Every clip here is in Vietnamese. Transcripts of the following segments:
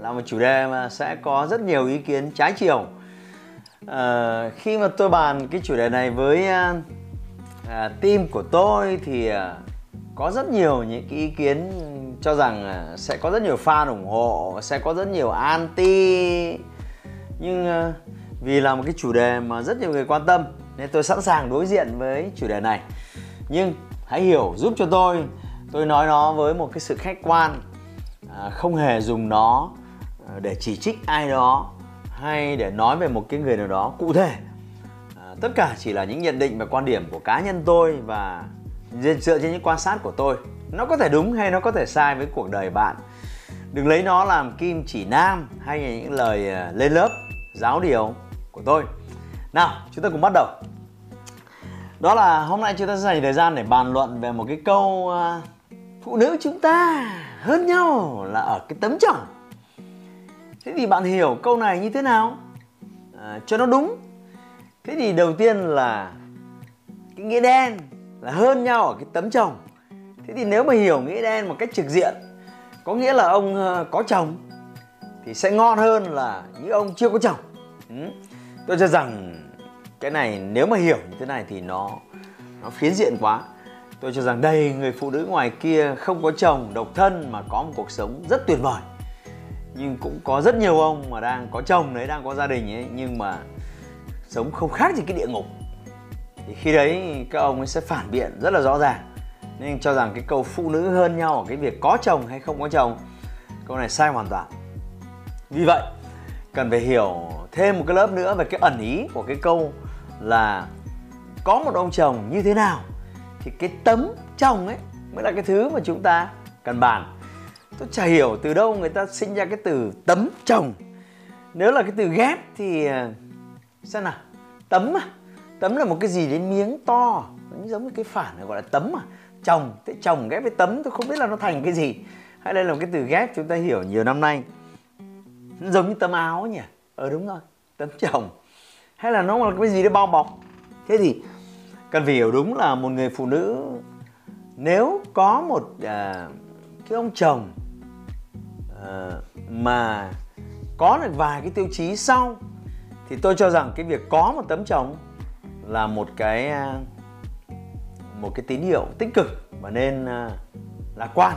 là một chủ đề mà sẽ có rất nhiều ý kiến trái chiều. Khi mà tôi bàn cái chủ đề này với team của tôi thì có rất nhiều những cái ý kiến cho rằng sẽ có rất nhiều fan ủng hộ, sẽ có rất nhiều anti. Nhưng vì là một cái chủ đề mà rất nhiều người quan tâm nên tôi sẵn sàng đối diện với chủ đề này. Nhưng hãy hiểu giúp cho tôi nói nó với một cái sự khách quan, không hề dùng nó để chỉ trích ai đó hay để nói về một cái người nào đó cụ thể. Tất cả chỉ là những nhận định và quan điểm của cá nhân tôi và dựa trên những quan sát của tôi. Nó có thể đúng hay nó có thể sai với cuộc đời bạn. Đừng lấy nó làm kim chỉ nam hay là những lời lên lớp giáo điều của tôi. Nào, chúng ta cùng bắt đầu. Đó là hôm nay chúng ta sẽ dành thời gian để bàn luận về một cái câu phụ nữ chúng ta hơn nhau là ở cái tấm chồng. Thế thì bạn hiểu câu này như thế nào cho nó đúng? Thế thì đầu tiên là cái nghĩa đen là hơn nhau ở cái tấm chồng. Thế thì nếu mà hiểu nghĩa đen một cách trực diện, có nghĩa là ông có chồng thì sẽ ngon hơn là những ông chưa có chồng. Tôi cho rằng cái này nếu mà hiểu như thế này thì nó phiến diện quá. Tôi cho rằng đây, người phụ nữ ngoài kia không có chồng, độc thân mà có một cuộc sống rất tuyệt vời. Nhưng cũng có rất nhiều ông mà đang có chồng đấy, đang có gia đình ấy, nhưng mà sống không khác gì cái địa ngục. Thì khi đấy các ông ấy sẽ phản biện rất là rõ ràng. Nên cho rằng cái câu phụ nữ hơn nhau ở cái việc có chồng hay không có chồng, câu này sai hoàn toàn. Vì vậy cần phải hiểu thêm một cái lớp nữa về cái ẩn ý của cái câu là có một ông chồng như thế nào. Thì cái tấm chồng ấy mới là cái thứ mà chúng ta cần bàn. Tôi chả hiểu từ đâu người ta sinh ra cái từ tấm chồng. Nếu là cái từ ghép thì xem nào, tấm à? Tấm là một cái gì đến miếng to, nó giống như cái phản này gọi là tấm à? Chồng, thế chồng ghép với tấm tôi không biết là nó thành cái gì. Hay đây là một cái từ ghép chúng ta hiểu nhiều năm nay. Nó giống như tấm áo nhỉ? Đúng rồi, tấm chồng. Hay là nó là cái gì để bao bọc. Thế thì cần phải hiểu đúng là một người phụ nữ nếu có một cái ông chồng mà có được vài cái tiêu chí sau thì tôi cho rằng cái việc có một tấm chồng là một cái tín hiệu tích cực và nên lạc quan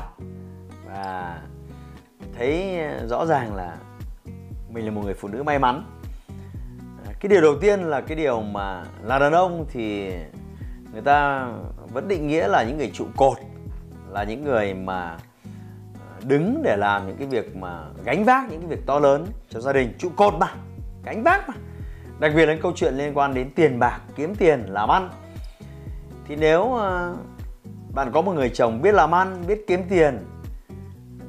và thấy rõ ràng là mình là một người phụ nữ may mắn. Cái điều đầu tiên là cái điều mà là đàn ông thì người ta vẫn định nghĩa là những người trụ cột, là những người mà đứng để làm những cái việc mà gánh vác những cái việc to lớn cho gia đình. Trụ cột mà, gánh vác mà. Đặc biệt là câu chuyện liên quan đến tiền bạc, kiếm tiền, làm ăn. Thì nếu bạn có một người chồng biết làm ăn, biết kiếm tiền,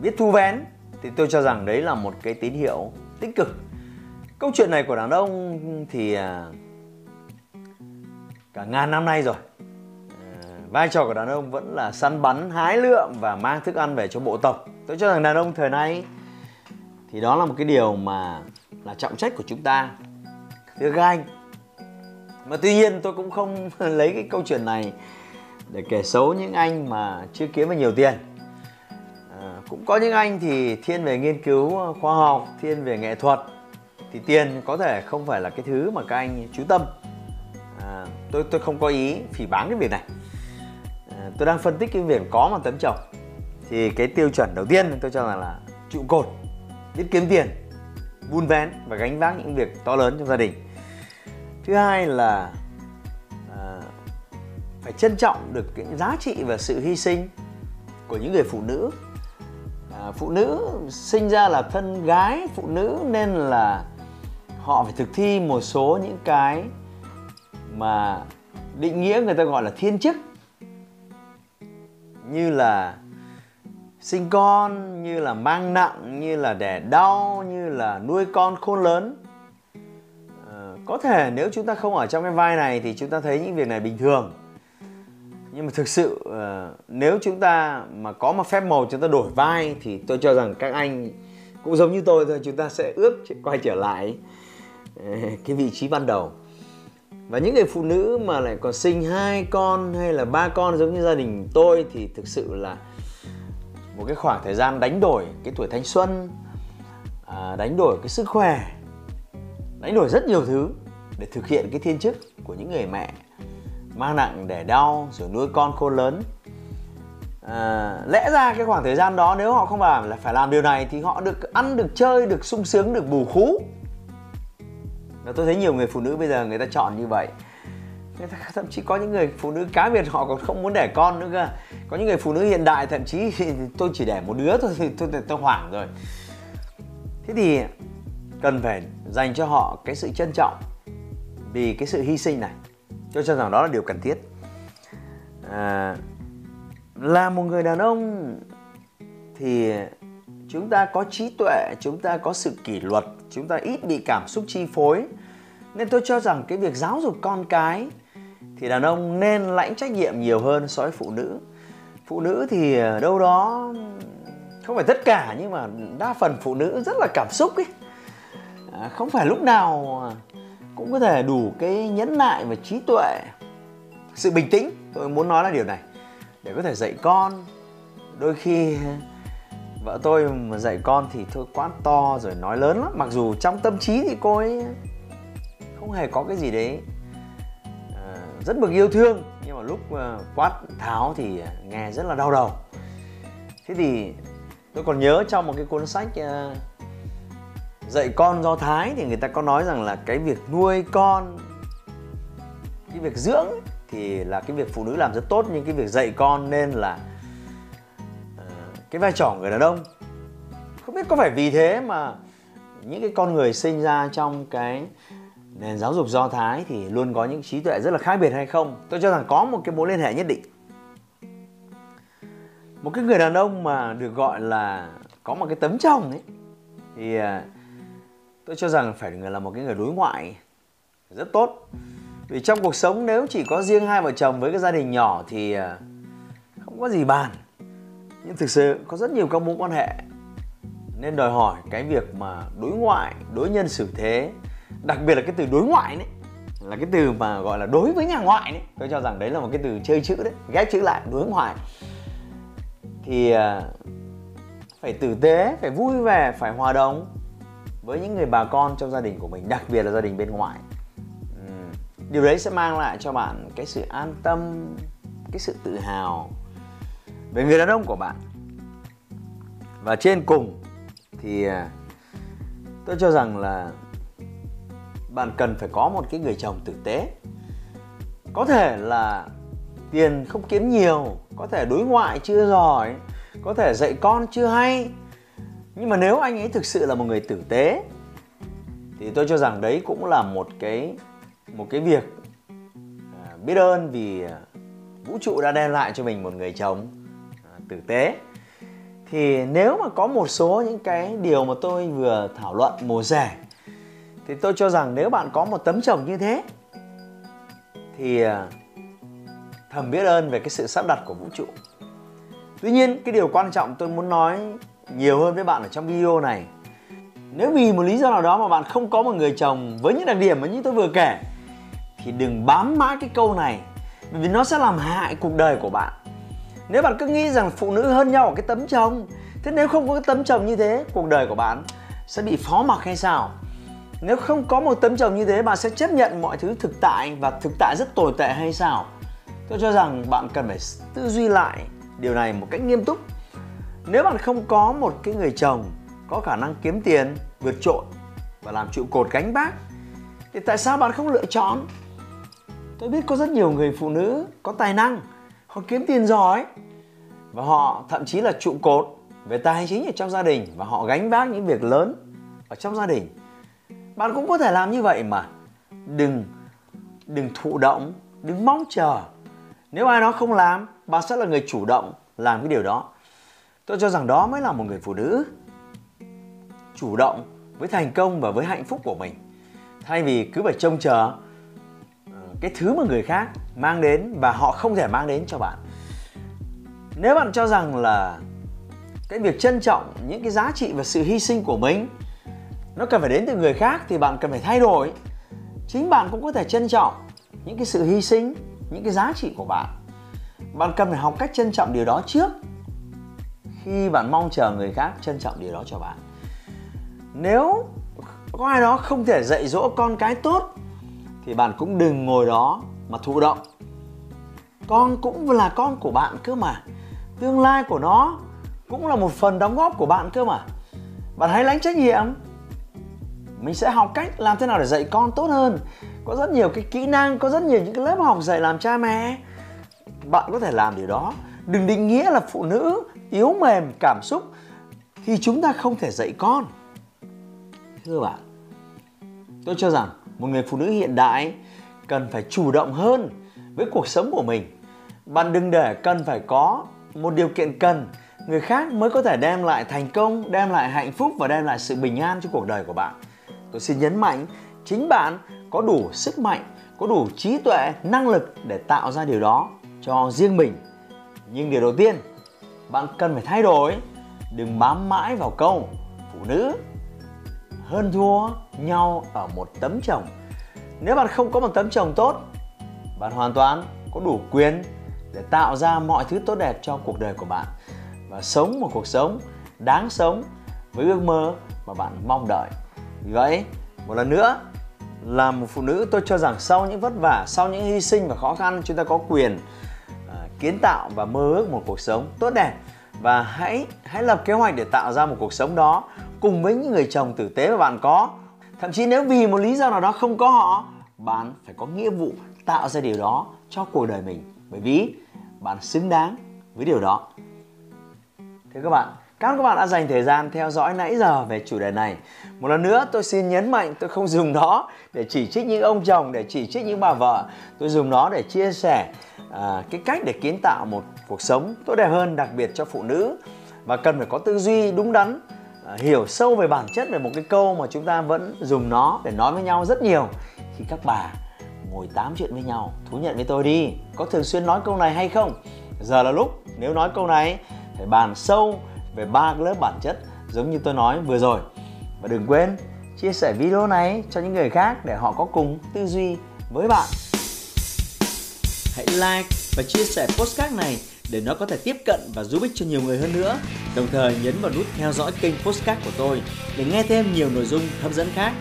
biết thu vén thì tôi cho rằng đấy là một cái tín hiệu tích cực. Câu chuyện này của đàn ông thì cả ngàn năm nay rồi. Vai trò của đàn ông vẫn là săn bắn, hái lượm và mang thức ăn về cho bộ tộc. Tôi cho rằng đàn ông thời nay thì đó là một cái điều mà là trọng trách của chúng ta, thưa các anh. Mà tuy nhiên tôi cũng không lấy cái câu chuyện này để kể xấu những anh mà chưa kiếm được nhiều tiền. Cũng có những anh thì thiên về nghiên cứu khoa học, thiên về nghệ thuật thì tiền có thể không phải là cái thứ mà các anh chú tâm. Tôi không có ý phỉ báng cái việc này. Tôi đang phân tích cái việc có một tấm chồng. Thì cái tiêu chuẩn đầu tiên tôi cho rằng là trụ cột, biết kiếm tiền, vun vén và gánh vác những việc to lớn trong gia đình. Thứ hai là phải trân trọng được cái giá trị và sự hy sinh của những người phụ nữ. Phụ nữ sinh ra là thân gái, phụ nữ nên là họ phải thực thi một số những cái mà định nghĩa người ta gọi là thiên chức, như là sinh con, như là mang nặng, như là đẻ đau, như là nuôi con khôn lớn. Có thể nếu chúng ta không ở trong cái vai này thì chúng ta thấy những việc này bình thường. Nhưng mà thực sự nếu chúng ta mà có một phép màu chúng ta đổi vai thì tôi cho rằng các anh cũng giống như tôi thôi, chúng ta sẽ ước quay trở lại cái vị trí ban đầu. Và những người phụ nữ mà lại còn sinh 2 con hay là 3 con giống như gia đình tôi thì thực sự là một cái khoảng thời gian đánh đổi cái tuổi thanh xuân, đánh đổi cái sức khỏe, đánh đổi rất nhiều thứ để thực hiện cái thiên chức của những người mẹ mang nặng đẻ đau rồi nuôi con khôn lớn. Lẽ ra cái khoảng thời gian đó nếu họ không bảo là phải làm điều này thì họ được ăn, được chơi, được sung sướng, được bù khú. Và tôi thấy nhiều người phụ nữ bây giờ người ta chọn như vậy. Thậm chí có những người phụ nữ cá biệt họ còn không muốn đẻ con nữa cơ. Có những người phụ nữ hiện đại thậm chí tôi chỉ đẻ 1 đứa thôi thì tôi hoảng rồi. Thế thì cần phải dành cho họ cái sự trân trọng vì cái sự hy sinh này. Tôi cho rằng đó là điều cần thiết. Là một người đàn ông thì chúng ta có trí tuệ, chúng ta có sự kỷ luật, chúng ta ít bị cảm xúc chi phối. Nên tôi cho rằng cái việc giáo dục con cái thì đàn ông nên lãnh trách nhiệm nhiều hơn so với phụ nữ. Phụ nữ thì đâu đó, không phải tất cả nhưng mà đa phần phụ nữ rất là cảm xúc ấy. Không phải lúc nào cũng có thể đủ cái nhẫn nại và trí tuệ, sự bình tĩnh. Tôi muốn nói là điều này để có thể dạy con. Đôi khi vợ tôi mà dạy con thì thôi quát to rồi nói lớn lắm. Mặc dù trong tâm trí thì cô ấy không hề có cái gì đấy rất mực yêu thương, nhưng mà lúc quát tháo thì nghe rất là đau đầu. Thế thì tôi còn nhớ trong một cái cuốn sách dạy con Do Thái thì người ta có nói rằng là cái việc nuôi con, cái việc dưỡng thì là cái việc phụ nữ làm rất tốt, nhưng cái việc dạy con nên là cái vai trò người đàn ông. Không biết có phải vì thế mà những cái con người sinh ra trong cái nền giáo dục Do Thái thì luôn có những trí tuệ rất là khác biệt hay không. Tôi cho rằng có một cái mối liên hệ nhất định. Một cái người đàn ông mà được gọi là có một cái tấm chồng ấy thì tôi cho rằng phải là một cái người đối ngoại rất tốt. Vì trong cuộc sống nếu chỉ có riêng 2 vợ chồng với cái gia đình nhỏ thì không có gì bàn. Nhưng thực sự có rất nhiều các mối quan hệ nên đòi hỏi cái việc mà đối ngoại, đối nhân xử thế, đặc biệt là cái từ đối ngoại đấy, là cái từ mà gọi là đối với nhà ngoại đấy. Tôi cho rằng đấy là một cái từ chơi chữ đấy, ghép chữ lại, đối ngoại. Thì phải tử tế, phải vui vẻ, phải hòa đồng với những người bà con trong gia đình của mình, đặc biệt là gia đình bên ngoại. Điều đấy sẽ mang lại cho bạn cái sự an tâm, cái sự tự hào về người đàn ông của bạn. Và trên cùng thì tôi cho rằng là bạn cần phải có một cái người chồng tử tế. Có thể là tiền không kiếm nhiều, có thể đối ngoại chưa giỏi, có thể dạy con chưa hay, nhưng mà nếu anh ấy thực sự là một người tử tế thì tôi cho rằng đấy cũng là một cái việc biết ơn vì vũ trụ đã đem lại cho mình một người chồng tử tế. Thì nếu mà có một số những cái điều mà tôi vừa thảo luận mổ rẻ thì tôi cho rằng nếu bạn có một tấm chồng như thế thì thầm biết ơn về cái sự sắp đặt của vũ trụ. Tuy nhiên cái điều quan trọng tôi muốn nói nhiều hơn với bạn ở trong video này, nếu vì một lý do nào đó mà bạn không có một người chồng với những đặc điểm mà như tôi vừa kể thì đừng bám mãi cái câu này, vì nó sẽ làm hại cuộc đời của bạn. Nếu bạn cứ nghĩ rằng phụ nữ hơn nhau ở cái tấm chồng, thế nếu không có cái tấm chồng như thế cuộc đời của bạn sẽ bị phó mặc hay sao? Nếu không có một tấm chồng như thế bạn sẽ chấp nhận mọi thứ thực tại và thực tại rất tồi tệ hay sao? Tôi cho rằng bạn cần phải tư duy lại điều này một cách nghiêm túc. Nếu bạn không có một cái người chồng có khả năng kiếm tiền, vượt trội và làm trụ cột gánh vác thì tại sao bạn không lựa chọn? Tôi biết có rất nhiều người phụ nữ có tài năng, họ kiếm tiền giỏi và họ thậm chí là trụ cột về tài chính ở trong gia đình và họ gánh vác những việc lớn ở trong gia đình. Bạn cũng có thể làm như vậy mà. Đừng thụ động, đừng mong chờ. Nếu ai đó không làm, bạn sẽ là người chủ động làm cái điều đó. Tôi cho rằng đó mới là một người phụ nữ chủ động với thành công và với hạnh phúc của mình, thay vì cứ phải trông chờ cái thứ mà người khác mang đến và họ không thể mang đến cho bạn. Nếu bạn cho rằng là cái việc trân trọng những cái giá trị và sự hy sinh của mình nó cần phải đến từ người khác, thì bạn cần phải thay đổi. Chính bạn cũng có thể trân trọng những cái sự hy sinh, những cái giá trị của bạn. Bạn cần phải học cách trân trọng điều đó trước khi bạn mong chờ người khác trân trọng điều đó cho bạn. Nếu có ai đó không thể dạy dỗ con cái tốt thì bạn cũng đừng ngồi đó mà thụ động. Con cũng là con của bạn cơ mà, tương lai của nó cũng là một phần đóng góp của bạn cơ mà. Bạn hãy lãnh trách nhiệm. Mình sẽ học cách làm thế nào để dạy con tốt hơn. Có rất nhiều cái kỹ năng, có rất nhiều những cái lớp học dạy làm cha mẹ. Bạn có thể làm điều đó. Đừng định nghĩa là phụ nữ yếu mềm cảm xúc thì chúng ta không thể dạy con. Thưa bạn, tôi cho rằng một người phụ nữ hiện đại cần phải chủ động hơn với cuộc sống của mình. Bạn đừng để cần phải có một điều kiện cần người khác mới có thể đem lại thành công, đem lại hạnh phúc và đem lại sự bình an cho cuộc đời của bạn. Tôi xin nhấn mạnh, chính bạn có đủ sức mạnh, có đủ trí tuệ, năng lực để tạo ra điều đó cho riêng mình. Nhưng điều đầu tiên, bạn cần phải thay đổi. Đừng bám mãi vào câu phụ nữ hơn thua nhau ở một tấm chồng. Nếu bạn không có một tấm chồng tốt, bạn hoàn toàn có đủ quyền để tạo ra mọi thứ tốt đẹp cho cuộc đời của bạn và sống một cuộc sống đáng sống với ước mơ mà bạn mong đợi. Vì vậy, một lần nữa, là một phụ nữ, tôi cho rằng sau những vất vả, sau những hy sinh và khó khăn, chúng ta có quyền kiến tạo và mơ ước một cuộc sống tốt đẹp. Và hãy lập kế hoạch để tạo ra một cuộc sống đó cùng với những người chồng tử tế mà bạn có. Thậm chí nếu vì một lý do nào đó không có họ, bạn phải có nghĩa vụ tạo ra điều đó cho cuộc đời mình, bởi vì bạn xứng đáng với điều đó. Thế các bạn, cảm ơn các bạn đã dành thời gian theo dõi nãy giờ về chủ đề này. Một lần nữa tôi xin nhấn mạnh, tôi không dùng nó để chỉ trích những ông chồng, để chỉ trích những bà vợ. Tôi dùng nó để chia sẻ cái cách để kiến tạo một cuộc sống tốt đẹp hơn, đặc biệt cho phụ nữ. Và cần phải có tư duy đúng đắn, hiểu sâu về bản chất, về một cái câu mà chúng ta vẫn dùng nó để nói với nhau rất nhiều. Khi các bà ngồi tám chuyện với nhau, thú nhận với tôi đi, có thường xuyên nói câu này hay không? Giờ là lúc nếu nói câu này phải bàn sâu về 3 lớp bản chất giống như tôi nói vừa rồi. Và đừng quên chia sẻ video này cho những người khác để họ có cùng tư duy với bạn. Hãy like và chia sẻ postcard này để nó có thể tiếp cận và giúp ích cho nhiều người hơn nữa. Đồng thời nhấn vào nút theo dõi kênh postcard của tôi để nghe thêm nhiều nội dung hấp dẫn khác.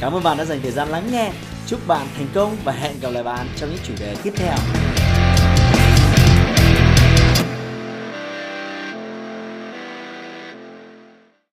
Cảm ơn bạn đã dành thời gian lắng nghe. Chúc bạn thành công và hẹn gặp lại bạn trong những chủ đề tiếp theo.